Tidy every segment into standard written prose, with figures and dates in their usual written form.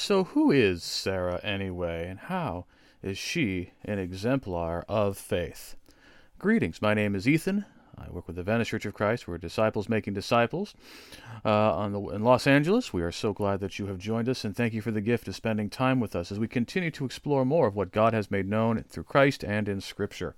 So who is Sarah anyway, and how is she an exemplar of faith? Greetings, my name is Ethan. I work with the Venice Church of Christ. We're disciples making disciples in Los Angeles. We are so glad that you have joined us, and thank you for the gift of spending time with us as we continue to explore more of what God has made known through Christ and in Scripture.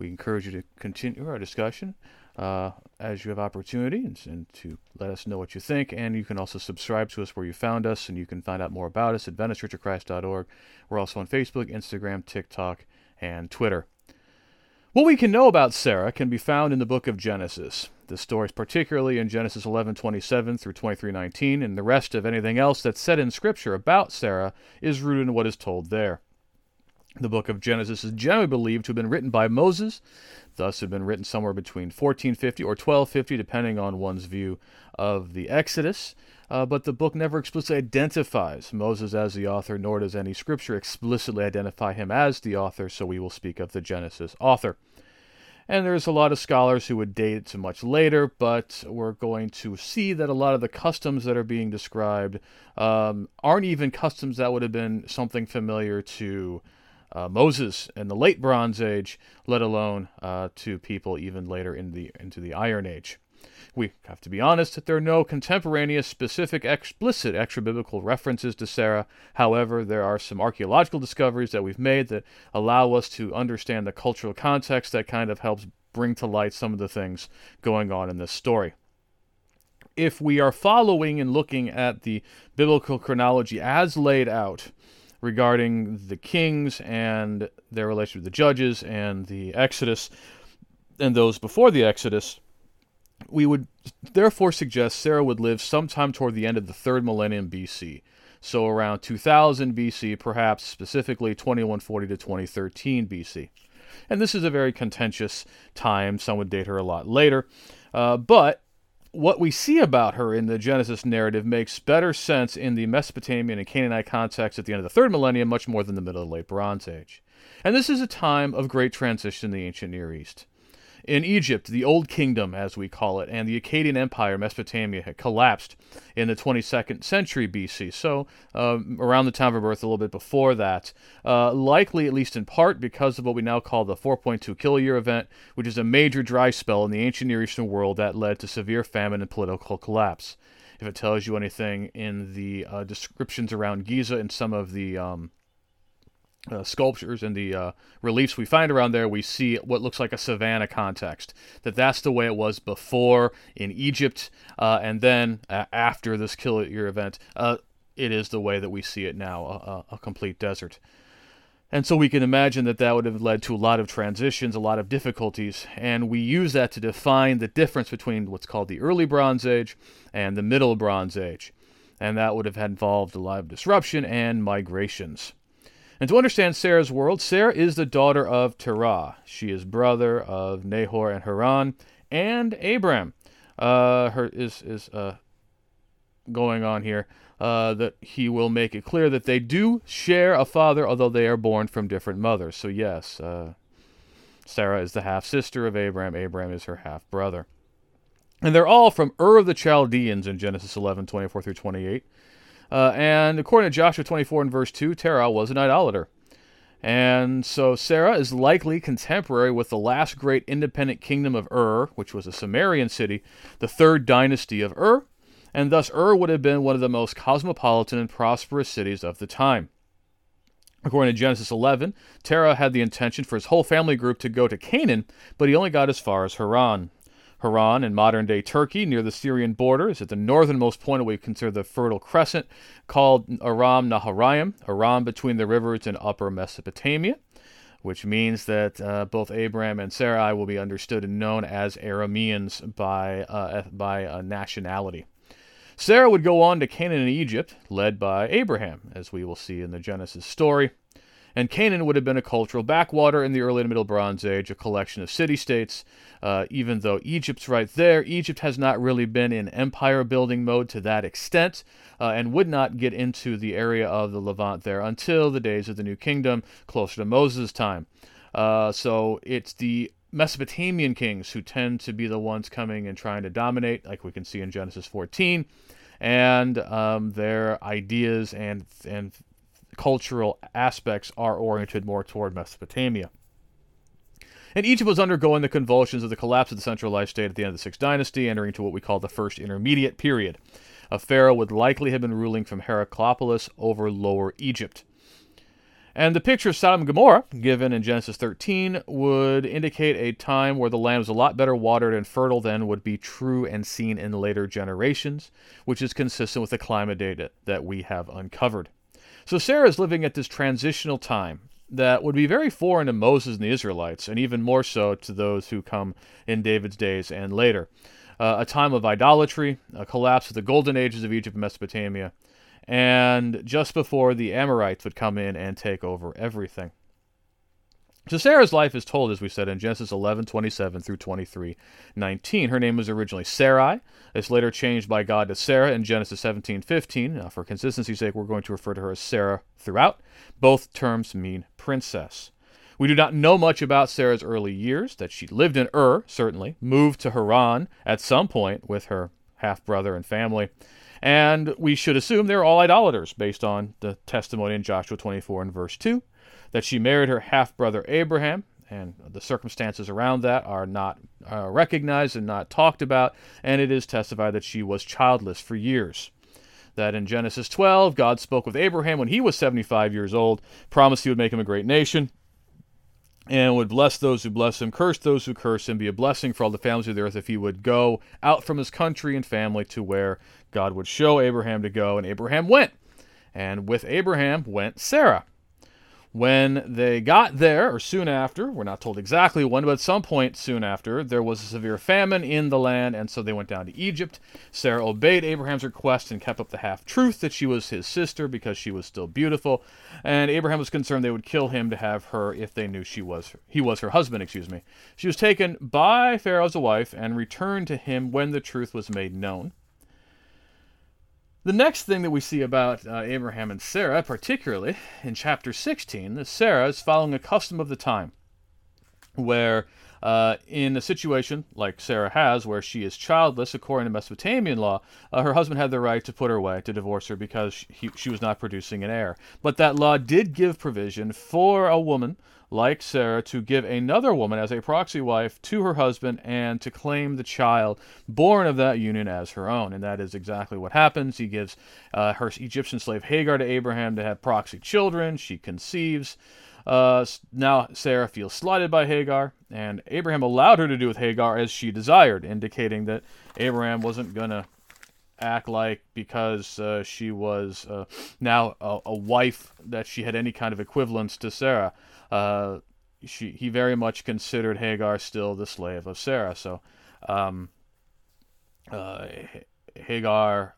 We encourage you to continue our discussion as you have opportunity and to let us know what you think. And you can also subscribe to us where you found us, and you can find out more about us at VeniceRichardChrist.org. We're also on Facebook, Instagram, TikTok, and Twitter. What we can know about Sarah can be found in the book of Genesis. The story is particularly in Genesis 11:27 through 23:19, and the rest of anything else that's said in Scripture about Sarah is rooted in what is told there. The book of Genesis is generally believed to have been written by Moses, thus had been written somewhere between 1450 or 1250, depending on one's view of the Exodus. But the book never explicitly identifies Moses as the author, nor does any scripture explicitly identify him as the author, so we will speak of the Genesis author. And there's a lot of scholars who would date it to much later, but we're going to see that a lot of the customs that are being described aren't even customs that would have been something familiar to Moses in the late Bronze Age, let alone to people even later into the Iron Age. We have to be honest that there are no contemporaneous, specific, explicit extra-biblical references to Sarah. However, there are some archaeological discoveries that we've made that allow us to understand the cultural context that kind of helps bring to light some of the things going on in this story. If we are following and looking at the biblical chronology as laid out regarding the kings and their relation to the judges and the Exodus and those before the Exodus, we would therefore suggest Sarah would live sometime toward the end of the 3rd millennium BC, so around 2000 BC, perhaps specifically 2140 to 2013 BC. And this is a very contentious time. Some would date her a lot later. But what we see about her in the Genesis narrative makes better sense in the Mesopotamian and Canaanite context at the end of the 3rd millennium, much more than the middle and late Bronze Age. And this is a time of great transition in the ancient Near East. In Egypt, the Old Kingdom, as we call it, and the Akkadian Empire, Mesopotamia, had collapsed in the 22nd century BC, so around the time of her birth, a little bit before that, likely at least in part because of what we now call the 4.2 kiloyear event, which is a major dry spell in the ancient Near Eastern world that led to severe famine and political collapse. If it tells you anything in the descriptions around Giza and some of the sculptures and the reliefs we find around there, we see what looks like a savanna context. That's the way it was before in Egypt, and then after this kill-year event, it is the way that we see it now, a complete desert. And so we can imagine that that would have led to a lot of transitions, a lot of difficulties, and we use that to define the difference between what's called the Early Bronze Age and the Middle Bronze Age. And that would have involved a lot of disruption and migrations. And to understand Sarah's world, Sarah is the daughter of Terah. She is brother of Nahor and Haran and Abram. Going on here that he will make it clear that they do share a father, although they are born from different mothers. So yes, Sarah is the half-sister of Abram. Abram is her half-brother. And they're all from Ur of the Chaldeans in Genesis 11:24 through 28. And according to Joshua 24 and verse 2, Terah was an idolater. And so Sarah is likely contemporary with the last great independent kingdom of Ur, which was a Sumerian city, the third dynasty of Ur, and thus Ur would have been one of the most cosmopolitan and prosperous cities of the time. According to Genesis 11, Terah had the intention for his whole family group to go to Canaan, but he only got as far as Haran. Haran, in modern-day Turkey, near the Syrian border, is at the northernmost point of what we consider the Fertile Crescent, called Aram Naharaim, Aram between the rivers in Upper Mesopotamia, which means that both Abram and Sarai will be understood and known as Arameans by nationality. Sarah would go on to Canaan and Egypt, led by Abraham, as we will see in the Genesis story. And Canaan would have been a cultural backwater in the early and middle Bronze Age, a collection of city-states. Even though Egypt's right there, Egypt has not really been in empire-building mode to that extent, and would not get into the area of the Levant there until the days of the New Kingdom, closer to Moses' time. So it's the Mesopotamian kings who tend to be the ones coming and trying to dominate, like we can see in Genesis 14. and their ideas and cultural aspects are oriented more toward Mesopotamia. And Egypt was undergoing the convulsions of the collapse of the centralized state at the end of the Sixth Dynasty, entering into what we call the First Intermediate Period. A pharaoh would likely have been ruling from Heracleopolis over Lower Egypt. And the picture of Sodom and Gomorrah, given in Genesis 13, would indicate a time where the land was a lot better watered and fertile than would be true and seen in later generations, which is consistent with the climate data that we have uncovered. So Sarah is living at this transitional time that would be very foreign to Moses and the Israelites, and even more so to those who come in David's days and later. A time of idolatry, a collapse of the golden ages of Egypt and Mesopotamia, and just before the Amorites would come in and take over everything. So Sarah's life is told, as we said, in Genesis 11:27 through 23:19. Her name was originally Sarai. It's later changed by God to Sarah in Genesis 17:15. Now, for consistency's sake, we're going to refer to her as Sarah throughout. Both terms mean princess. We do not know much about Sarah's early years, that she lived in Ur, certainly, moved to Haran at some point with her half-brother and family, and we should assume they're all idolaters based on the testimony in Joshua 24 and verse 2, that she married her half-brother Abraham, and the circumstances around that are not recognized and not talked about, and it is testified that she was childless for years. That in Genesis 12, God spoke with Abraham when he was 75 years old, promised he would make him a great nation, and would bless those who bless him, curse those who curse him, be a blessing for all the families of the earth if he would go out from his country and family to where God would show Abraham to go, and Abraham went. And with Abraham went Sarah. When they got there, or soon after, we're not told exactly when, but at some point soon after, there was a severe famine in the land, and so they went down to Egypt. Sarah obeyed Abraham's request and kept up the half-truth that she was his sister because she was still beautiful, and Abraham was concerned they would kill him to have her if they knew he was her husband. She was taken by Pharaoh as a wife and returned to him when the truth was made known. The next thing that we see about Abraham and Sarah, particularly in chapter 16, that Sarah is following a custom of the time where in a situation like Sarah has, where she is childless, according to Mesopotamian law, her husband had the right to put her away, to divorce her because she was not producing an heir. But that law did give provision for a woman like Sarah to give another woman as a proxy wife to her husband and to claim the child born of that union as her own. And that is exactly what happens. He gives her Egyptian slave Hagar to Abraham to have proxy children. She conceives. Now Sarah feels slighted by Hagar, and Abraham allowed her to do with Hagar as she desired, indicating that Abraham wasn't going to act like because she was now a wife that she had any kind of equivalence to Sarah. He very much considered Hagar still the slave of Sarah. So Hagar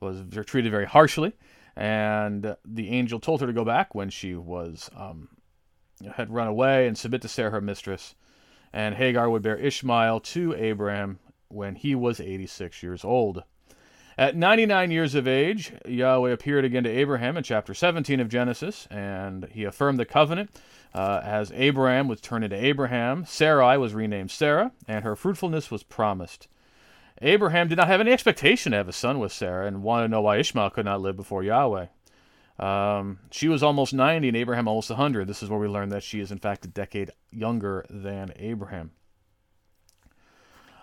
was treated very harshly, and the angel told her to go back when she was had run away and submit to Sarah, her mistress. And Hagar would bear Ishmael to Abraham when he was 86 years old. At 99 years of age, Yahweh appeared again to Abraham in chapter 17 of Genesis, and he affirmed the covenant as Abraham was turned into Abraham. Sarai was renamed Sarah, and her fruitfulness was promised. Abraham did not have any expectation to have a son with Sarah and wanted to know why Ishmael could not live before Yahweh. She was almost 90 and Abraham almost 100. This is where we learn that she is, in fact, a decade younger than Abraham.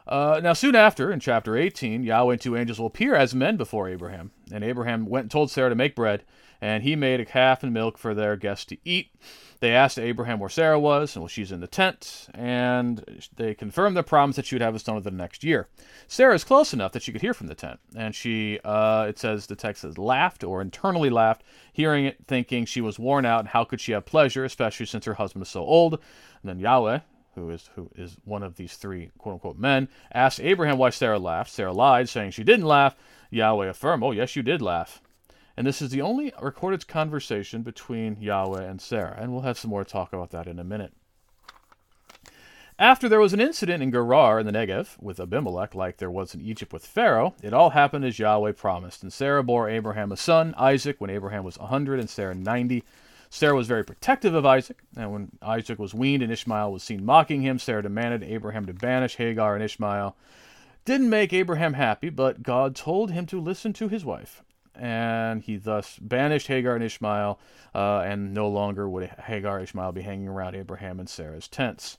Now, soon after, in chapter 18, Yahweh and two angels will appear as men before Abraham. And Abraham went and told Sarah to make bread, and he made a calf and milk for their guests to eat. They asked Abraham where Sarah was, and well, she's in the tent, and they confirmed the promise that she would have a son within the next year. Sarah is close enough that she could hear from the tent, and she, it says, the text says, laughed, or internally laughed, hearing it, thinking she was worn out, and how could she have pleasure, especially since her husband is so old. And then Yahweh, who is one of these three quote-unquote men, asked Abraham why Sarah laughed. Sarah lied, saying she didn't laugh. Yahweh affirmed, oh, yes, you did laugh. And this is the only recorded conversation between Yahweh and Sarah, and we'll have some more talk about that in a minute. After there was an incident in Gerar in the Negev with Abimelech, like there was in Egypt with Pharaoh, it all happened as Yahweh promised, and Sarah bore Abraham a son, Isaac, when Abraham was 100 and Sarah 90. Sarah was very protective of Isaac, and when Isaac was weaned and Ishmael was seen mocking him, Sarah demanded Abraham to banish Hagar and Ishmael didn't make Abraham happy, but God told him to listen to his wife. And he thus banished Hagar and Ishmael, and no longer would Hagar and Ishmael be hanging around Abraham and Sarah's tents.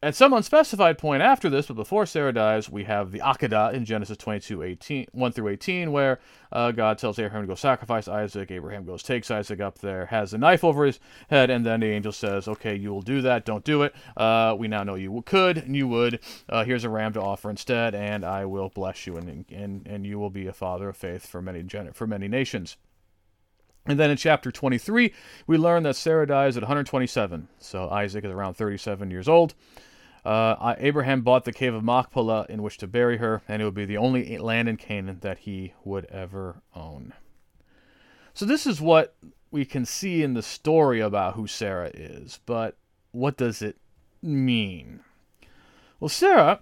At some unspecified point after this, but before Sarah dies, we have the Akedah in Genesis 22:1-18, where God tells Abraham to go sacrifice Isaac. Abraham goes, takes Isaac up there, has a knife over his head, and then the angel says, okay, you will do that, don't do it. We now know you could, and you would. Here's a ram to offer instead, and I will bless you, and you will be a father of faith for many nations. And then in chapter 23, we learn that Sarah dies at 127. So Isaac is around 37 years old. Abraham bought the cave of Machpelah in which to bury her, and it would be the only land in Canaan that he would ever own. So this is what we can see in the story about who Sarah is, but what does it mean? Well, Sarah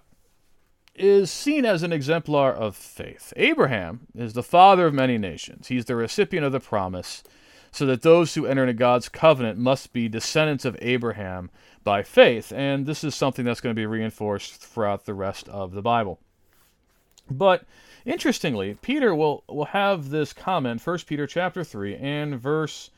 is seen as an exemplar of faith. Abraham is the father of many nations. He's the recipient of the promise, so that those who enter into God's covenant must be descendants of Abraham by faith. And this is something that's going to be reinforced throughout the rest of the Bible. But interestingly, Peter will have this comment, First Peter chapter 3 and verse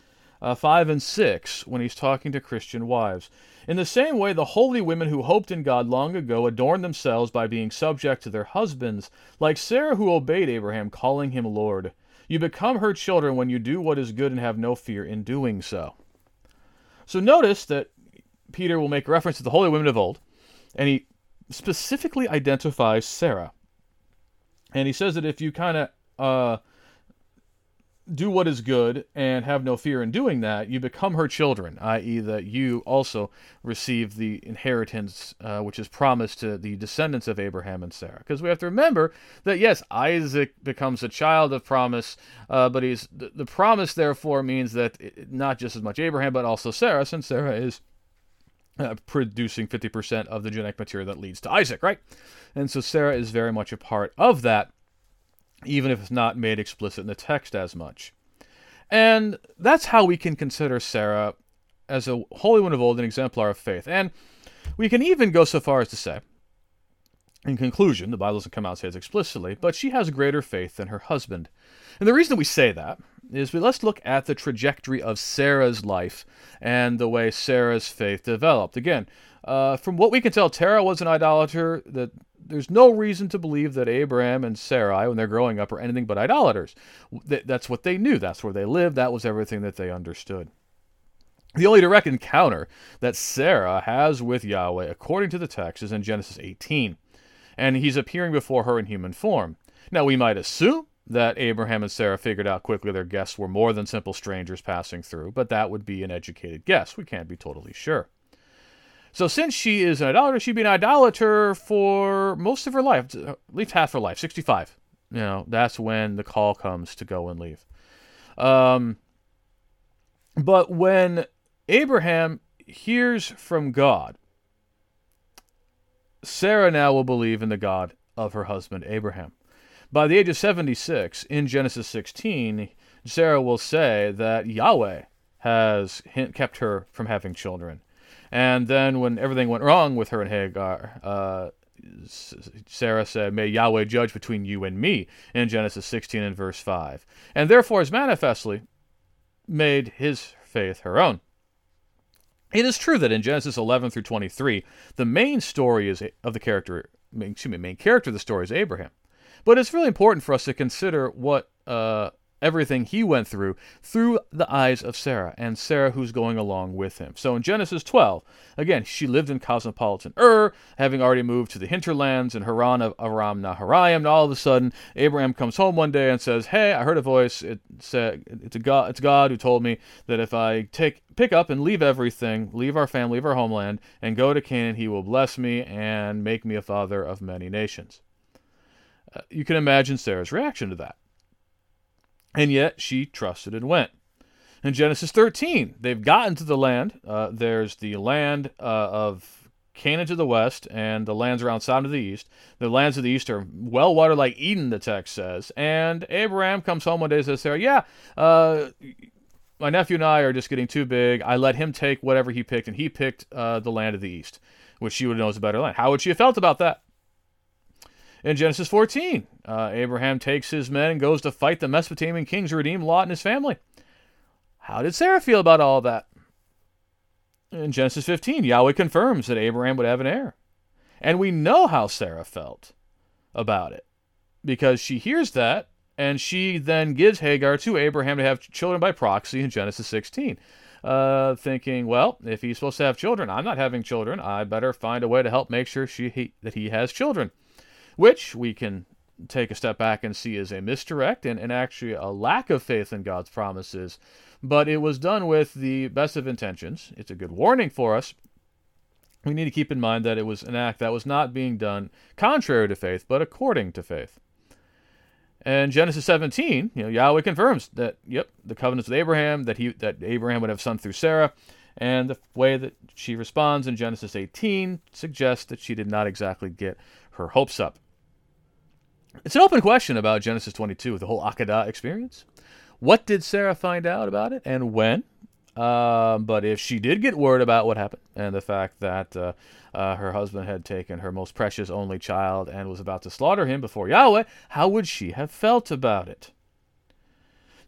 5 and 6, when he's talking to Christian wives. In the same way, the holy women who hoped in God long ago adorned themselves by being subject to their husbands, like Sarah who obeyed Abraham, calling him Lord. You become her children when you do what is good and have no fear in doing so. So notice that Peter will make reference to the holy women of old, and he specifically identifies Sarah. And he says that if you kind of do what is good and have no fear in doing that, you become her children, i.e. that you also receive the inheritance which is promised to the descendants of Abraham and Sarah. Because we have to remember that, yes, Isaac becomes a child of promise, but the promise, therefore, means that not just as much Abraham, but also Sarah, since Sarah is producing 50% of the genetic material that leads to Isaac, right? And so Sarah is very much a part of that, even if it's not made explicit in the text as much. And that's how we can consider Sarah as a holy one of old, an exemplar of faith. And we can even go so far as to say, in conclusion, the Bible doesn't come out and say it explicitly, but she has greater faith than her husband. And the reason we say that is let's look at the trajectory of Sarah's life and the way Sarah's faith developed. Again, from what we can tell, Terah was an idolater. That there's no reason to believe that Abraham and Sarai, when they're growing up, are anything but idolaters. That's what they knew. That's where they lived. That was everything that they understood. The only direct encounter that Sarah has with Yahweh, according to the text, is in Genesis 18. And he's appearing before her in human form. Now, we might assume that Abraham and Sarah figured out quickly their guests were more than simple strangers passing through, but that would be an educated guess. We can't be totally sure. So since she is an idolater, she'd be an idolater for most of her life, at least half her life, 65. That's when the call comes to go and leave. But when Abraham hears from God, Sarah now will believe in the God of her husband Abraham. By the age of 76, in Genesis 16, Sarah will say that Yahweh has kept her from having children. And then when everything went wrong with her and Hagar, Sarah said, may Yahweh judge between you and me, in Genesis 16 and verse 5. And therefore has manifestly made his faith her own. It is true that in Genesis 11 through 23, the main character of the story is Abraham. But it's really important for us to consider what everything he went through the eyes of Sarah, and Sarah who's going along with him. So in Genesis 12, again, she lived in cosmopolitan Ur, having already moved to the hinterlands in Haran of Aram Naharaim, and all of a sudden, Abraham comes home one day and says, hey, I heard a voice. It said, it's God who told me that if I pick up and leave everything, leave our family, leave our homeland, and go to Canaan, he will bless me and make me a father of many nations. You can imagine Sarah's reaction to that. And yet she trusted and went. In Genesis 13, they've gotten to the land. There's the land of Canaan to the west and the lands around Sodom to the east. The lands of the east are well watered like Eden, the text says. And Abraham comes home one day and says, Sarah, my nephew and I are just getting too big. I let him take whatever he picked, and he picked the land of the east, which she would know is a better land. How would she have felt about that? In Genesis 14, Abraham takes his men and goes to fight the Mesopotamian kings to redeem Lot and his family. How did Sarah feel about all that? In Genesis 15, Yahweh confirms that Abraham would have an heir. And we know how Sarah felt about it, because she hears that, and she then gives Hagar to Abraham to have children by proxy in Genesis 16. Thinking, well, if he's supposed to have children, I'm not having children. I better find a way to help make sure that he has children, which we can take a step back and see is a misdirect and actually a lack of faith in God's promises. But it was done with the best of intentions. It's a good warning for us. We need to keep in mind that it was an act that was not being done contrary to faith, but according to faith. And Genesis 17, Yahweh confirms that, the covenants with Abraham, that Abraham would have a son through Sarah, and the way that she responds in Genesis 18 suggests that she did not exactly get her hopes up. It's an open question about Genesis 22, the whole Akedah experience. What did Sarah find out about it, and when? But if she did get word about what happened, and the fact that her husband had taken her most precious only child and was about to slaughter him before Yahweh, how would she have felt about it?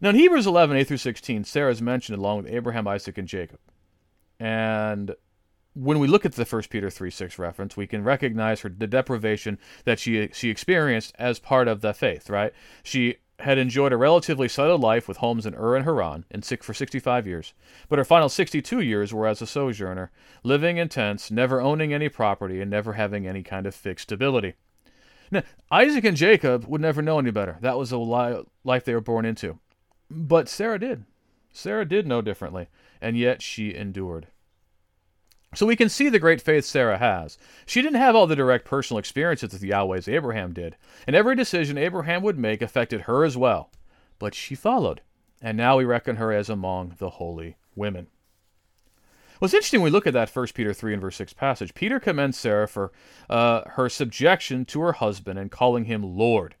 Now in Hebrews 11, 8 through 16, Sarah is mentioned along with Abraham, Isaac, and Jacob. And when we look at the First Peter 3:6 reference, we can recognize the deprivation that she experienced as part of the faith, right? She had enjoyed a relatively settled life with homes in Ur and Haran for 65 years, but her final 62 years were as a sojourner, living in tents, never owning any property, and never having any kind of fixed stability. Now, Isaac and Jacob would never know any better. That was a life they were born into. But Sarah did. Sarah did know differently, and yet she endured. So we can see the great faith Sarah has. She didn't have all the direct personal experiences that Yahweh's Abraham did, and every decision Abraham would make affected her as well. But she followed, and now we reckon her as among the holy women. Well, it's interesting when we look at that 1 Peter 3 and verse 6 passage. Peter commends Sarah for her subjection to her husband and calling him Lord,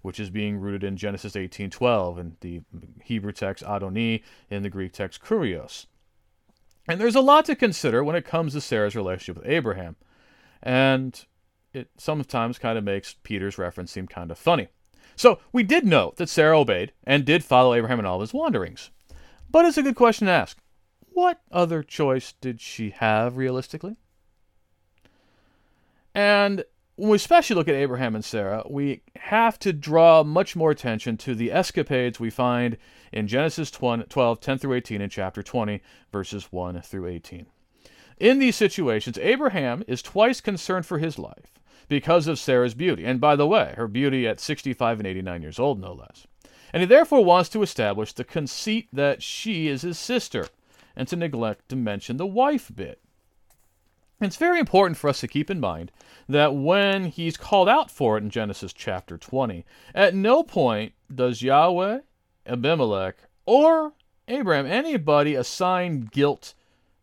which is being rooted in Genesis 18:12 and the Hebrew text Adoni and the Greek text Kurios. And there's a lot to consider when it comes to Sarah's relationship with Abraham. And it sometimes kind of makes Peter's reference seem kind of funny. So we did know that Sarah obeyed and did follow Abraham in all his wanderings. But it's a good question to ask. What other choice did she have realistically? And when we especially look at Abraham and Sarah, we have to draw much more attention to the escapades we find in Genesis 12, 10 through 18, and chapter 20, verses 1 through 18. In these situations, Abraham is twice concerned for his life because of Sarah's beauty. And by the way, her beauty at 65 and 89 years old, no less. And he therefore wants to establish the conceit that she is his sister and to neglect to mention the wife bit. It's very important for us to keep in mind that when he's called out for it in Genesis chapter 20, at no point does Yahweh, Abimelech, or Abraham, anybody, assign guilt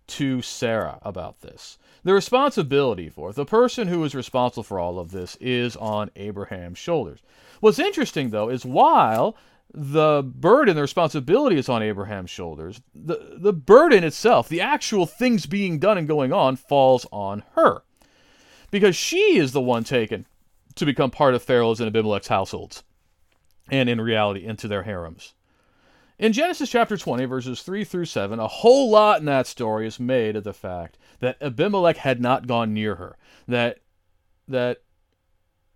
to Sarah about this. The responsibility for it, the person who is responsible for all of this, is on Abraham's shoulders. What's interesting, though, is while the burden, the responsibility is on Abraham's shoulders, the burden itself, the actual things being done and going on, falls on her. Because she is the one taken to become part of Pharaoh's and Abimelech's households, and in reality, into their harems. In Genesis chapter 20, verses 3 through 7, a whole lot in that story is made of the fact that Abimelech had not gone near her, that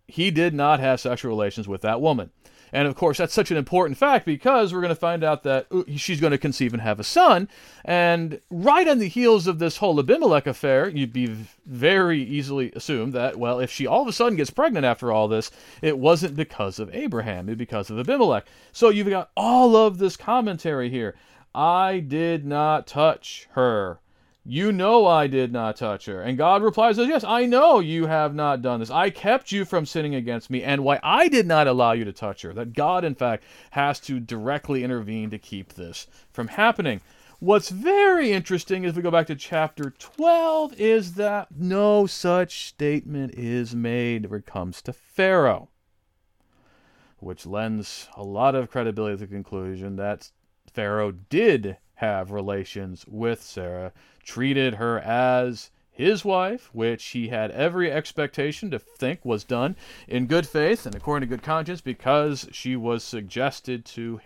he did not have sexual relations with that woman. And of course, that's such an important fact because we're going to find out that she's going to conceive and have a son. And right on the heels of this whole Abimelech affair, you'd be very easily assumed that, well, if she all of a sudden gets pregnant after all this, it wasn't because of Abraham, it was because of Abimelech. So you've got all of this commentary here. I did not touch her. You know I did not touch her. And God replies, yes, I know you have not done this. I kept you from sinning against me, and why I did not allow you to touch her. That God, in fact, has to directly intervene to keep this from happening. What's very interesting, if we go back to chapter 12, is that no such statement is made when it comes to Pharaoh, which lends a lot of credibility to the conclusion that Pharaoh did have relations with Sarah, treated her as his wife, which he had every expectation to think was done in good faith and according to good conscience, because she was suggested to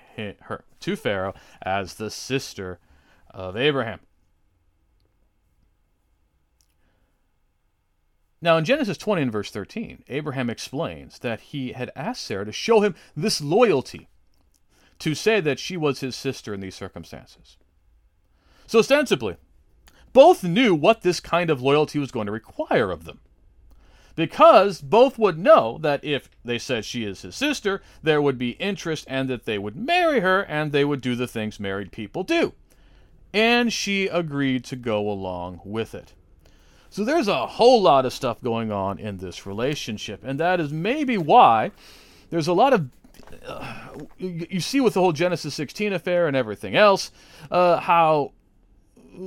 Pharaoh as the sister of Abraham. Now, in Genesis 20 and verse 13, Abraham explains that he had asked Sarah to show him this loyalty, to say that she was his sister in these circumstances. So ostensibly, both knew what this kind of loyalty was going to require of them, because both would know that if they said she is his sister, there would be interest and that they would marry her and they would do the things married people do. And she agreed to go along with it. So there's a whole lot of stuff going on in this relationship, and that is maybe why there's a lot of you see with the whole Genesis 16 affair and everything else, how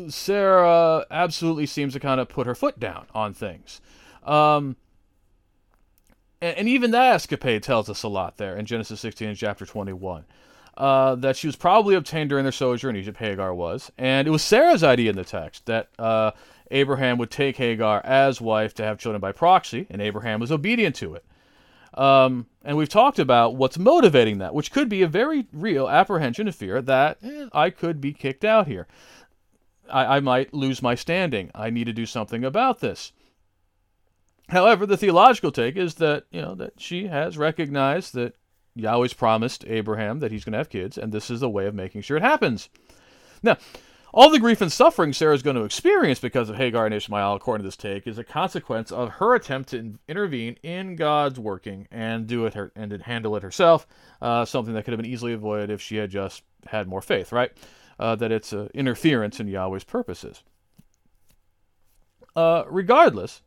Sarah absolutely seems to kind of put her foot down on things. And even that escapade tells us a lot there in Genesis 16 and chapter 21. That she was probably obtained during their sojourn in Egypt, Hagar was. And it was Sarah's idea in the text that Abraham would take Hagar as wife to have children by proxy, and Abraham was obedient to it. And we've talked about what's motivating that, which could be a very real apprehension and fear that I could be kicked out here. I might lose my standing. I need to do something about this. However, the theological take is that, that she has recognized that Yahweh's promised Abraham that he's going to have kids, and this is the way of making sure it happens. Now, all the grief and suffering Sarah's going to experience because of Hagar and Ishmael, according to this take, is a consequence of her attempt to intervene in God's working and handle it herself, something that could have been easily avoided if she had just had more faith, right? That it's an interference in Yahweh's purposes. Regardless,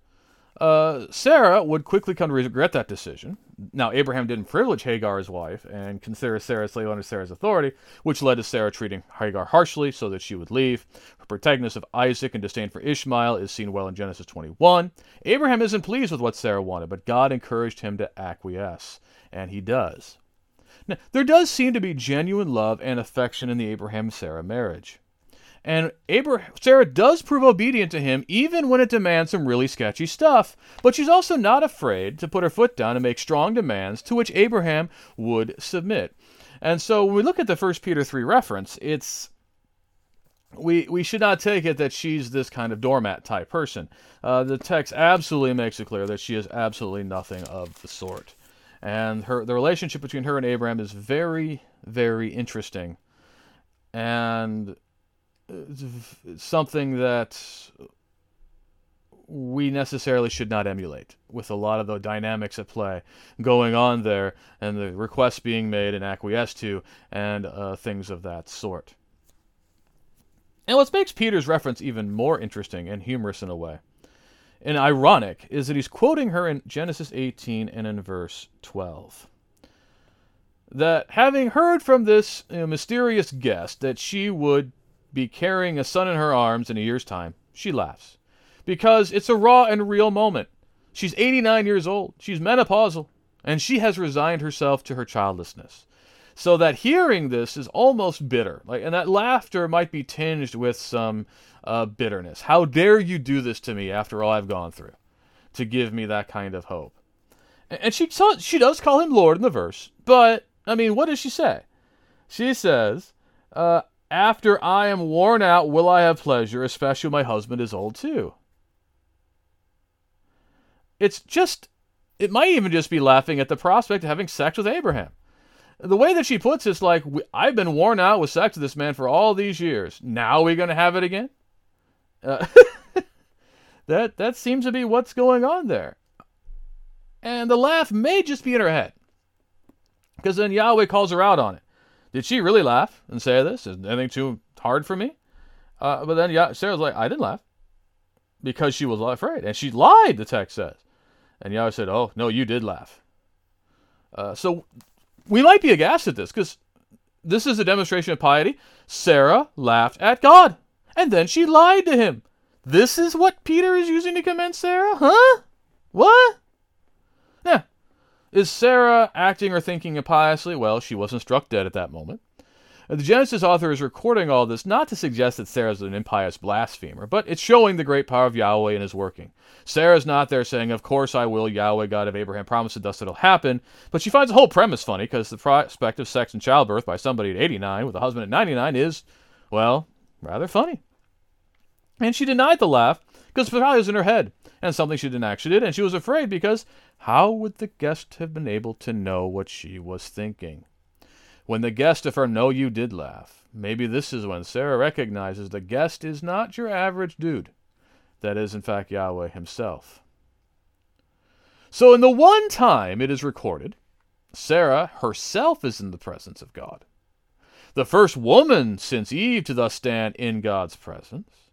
Sarah would quickly come to regret that decision. Now, Abraham didn't privilege Hagar as wife and consider Sarah a slave under Sarah's authority, which led to Sarah treating Hagar harshly so that she would leave. Her protectiveness of Isaac and disdain for Ishmael is seen well in Genesis 21. Abraham isn't pleased with what Sarah wanted, but God encouraged him to acquiesce, and he does. Now, there does seem to be genuine love and affection in the Abraham-Sarah marriage. And Sarah does prove obedient to him, even when it demands some really sketchy stuff. But she's also not afraid to put her foot down and make strong demands to which Abraham would submit. And so when we look at the First Peter 3 reference, we should not take it that she's this kind of doormat type person. The text absolutely makes it clear that she is absolutely nothing of the sort. And the relationship between her and Abraham is very, very interesting. And it's something that we necessarily should not emulate, with a lot of the dynamics at play going on there and the requests being made and acquiesced to and things of that sort. And what makes Peter's reference even more interesting and humorous in a way and ironic is that he's quoting her in Genesis 18 and in verse 12. That having heard from this mysterious guest that she would be carrying a son in her arms in a year's time, she laughs. Because it's a raw and real moment. She's 89 years old, she's menopausal, and she has resigned herself to her childlessness. So that hearing this is almost bitter, and that laughter might be tinged with some bitterness. How dare you do this to me after all I've gone through, to give me that kind of hope? And she does call him Lord in the verse, but, what does she say? She says, after I am worn out, will I have pleasure, especially when my husband is old too. It might even just be laughing at the prospect of having sex with Abraham. The way that she puts it's like, I've been worn out with sex with this man for all these years. Now we're going to have it again? That seems to be what's going on there. And the laugh may just be in her head, because then Yahweh calls her out on it. Did she really laugh and say this? Is anything too hard for me? But then Sarah's like, I didn't laugh. Because she was afraid. And she lied, the text says. And Yahweh said, oh, no, you did laugh. So we might be aghast at this, because this is a demonstration of piety. Sarah laughed at God. And then she lied to him. This is what Peter is using to commend Sarah? Huh? What? Yeah. Is Sarah acting or thinking impiously? Well, she wasn't struck dead at that moment. The Genesis author is recording all this not to suggest that Sarah's an impious blasphemer, but it's showing the great power of Yahweh in his working. Sarah's not there saying, "Of course I will, Yahweh, God of Abraham, promised thus it'll happen," but she finds the whole premise funny because the prospect of sex and childbirth by somebody at 89 with a husband at 99 is, well, rather funny. And she denied the laugh because it probably was in her head, and something she didn't actually did, and she was afraid because how would the guest have been able to know what she was thinking? When the guest affirmed, "No, you did laugh," maybe this is when Sarah recognizes the guest is not your average dude. That is, in fact, Yahweh himself. So in the one time it is recorded, Sarah herself is in the presence of God. The first woman since Eve to thus stand in God's presence,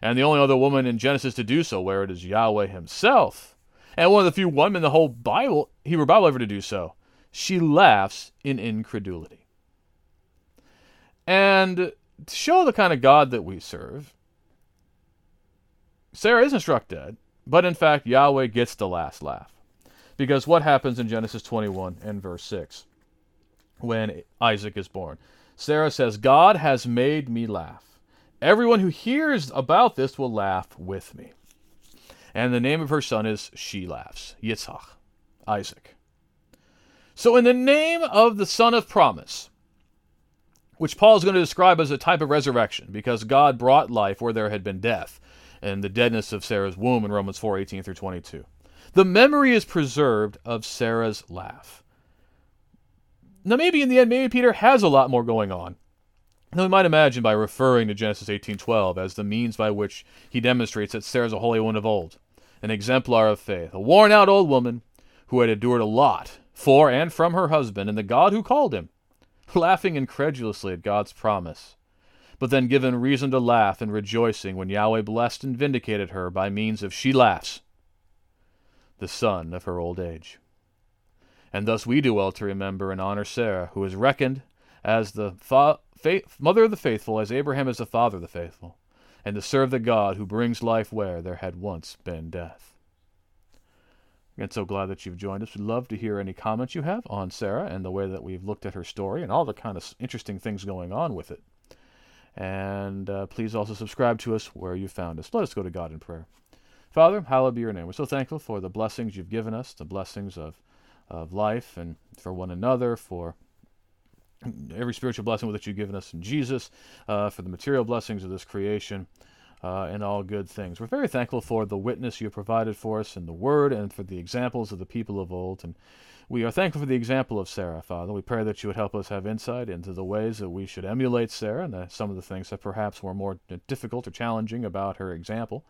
and the only other woman in Genesis to do so, where it is Yahweh himself, and one of the few women in the whole Bible, Hebrew Bible, ever to do so. She laughs in incredulity. And to show the kind of God that we serve, Sarah isn't struck dead, but in fact Yahweh gets the last laugh. Because what happens in Genesis 21 and verse 6 when Isaac is born? Sarah says, "God has made me laugh. Everyone who hears about this will laugh with me." And the name of her son is She Laughs, Yitzhak, Isaac. So in the name of the son of promise, which Paul is going to describe as a type of resurrection, because God brought life where there had been death, and the deadness of Sarah's womb in Romans 4:18 through 22. The memory is preserved of Sarah's laugh. Now maybe in the end, maybe Peter has a lot more going on. Now, we might imagine by referring to Genesis 18:12 as the means by which he demonstrates that Sarah's a holy one of old, an exemplar of faith, a worn-out old woman who had endured a lot for and from her husband and the God who called him, laughing incredulously at God's promise, but then given reason to laugh and rejoicing when Yahweh blessed and vindicated her by means of She Laughs, the son of her old age. And thus we do well to remember and honor Sarah, who is reckoned as the mother of the faithful, as Abraham is the father of the faithful, and to serve the God who brings life where there had once been death. Again, so glad that you've joined us. We'd love to hear any comments you have on Sarah and the way that we've looked at her story and all the kind of interesting things going on with it. And please also subscribe to us where you found us. Let us go to God in prayer. Father, hallowed be your name. We're so thankful for the blessings you've given us, the blessings of life and for one another, for every spiritual blessing that you've given us in Jesus, for the material blessings of this creation, and all good things. We're very thankful for the witness you have provided for us in the Word and for the examples of the people of old. And we are thankful for the example of Sarah, Father. We pray that you would help us have insight into the ways that we should emulate Sarah and some of the things that perhaps were more difficult or challenging about her example.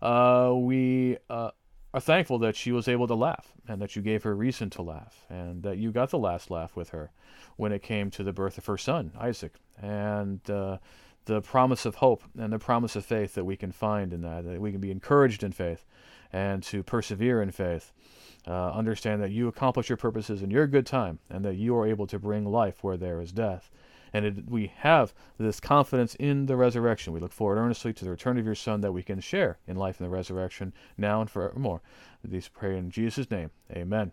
We are thankful that she was able to laugh and that you gave her reason to laugh and that you got the last laugh with her when it came to the birth of her son, Isaac, and the promise of hope and the promise of faith that we can find in that we can be encouraged in faith and to persevere in faith, understand that you accomplish your purposes in your good time and that you are able to bring life where there is death. And we have this confidence in the resurrection. We look forward earnestly to the return of your Son that we can share in life and the resurrection now and forevermore. These pray in Jesus' name. Amen.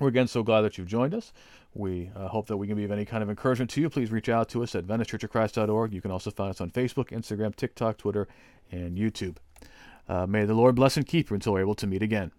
We're again so glad that you've joined us. We hope that we can be of any kind of encouragement to you. Please reach out to us at VeniceRichardChrist.org. You can also find us on Facebook, Instagram, TikTok, Twitter, and YouTube. May the Lord bless and keep you until we're able to meet again.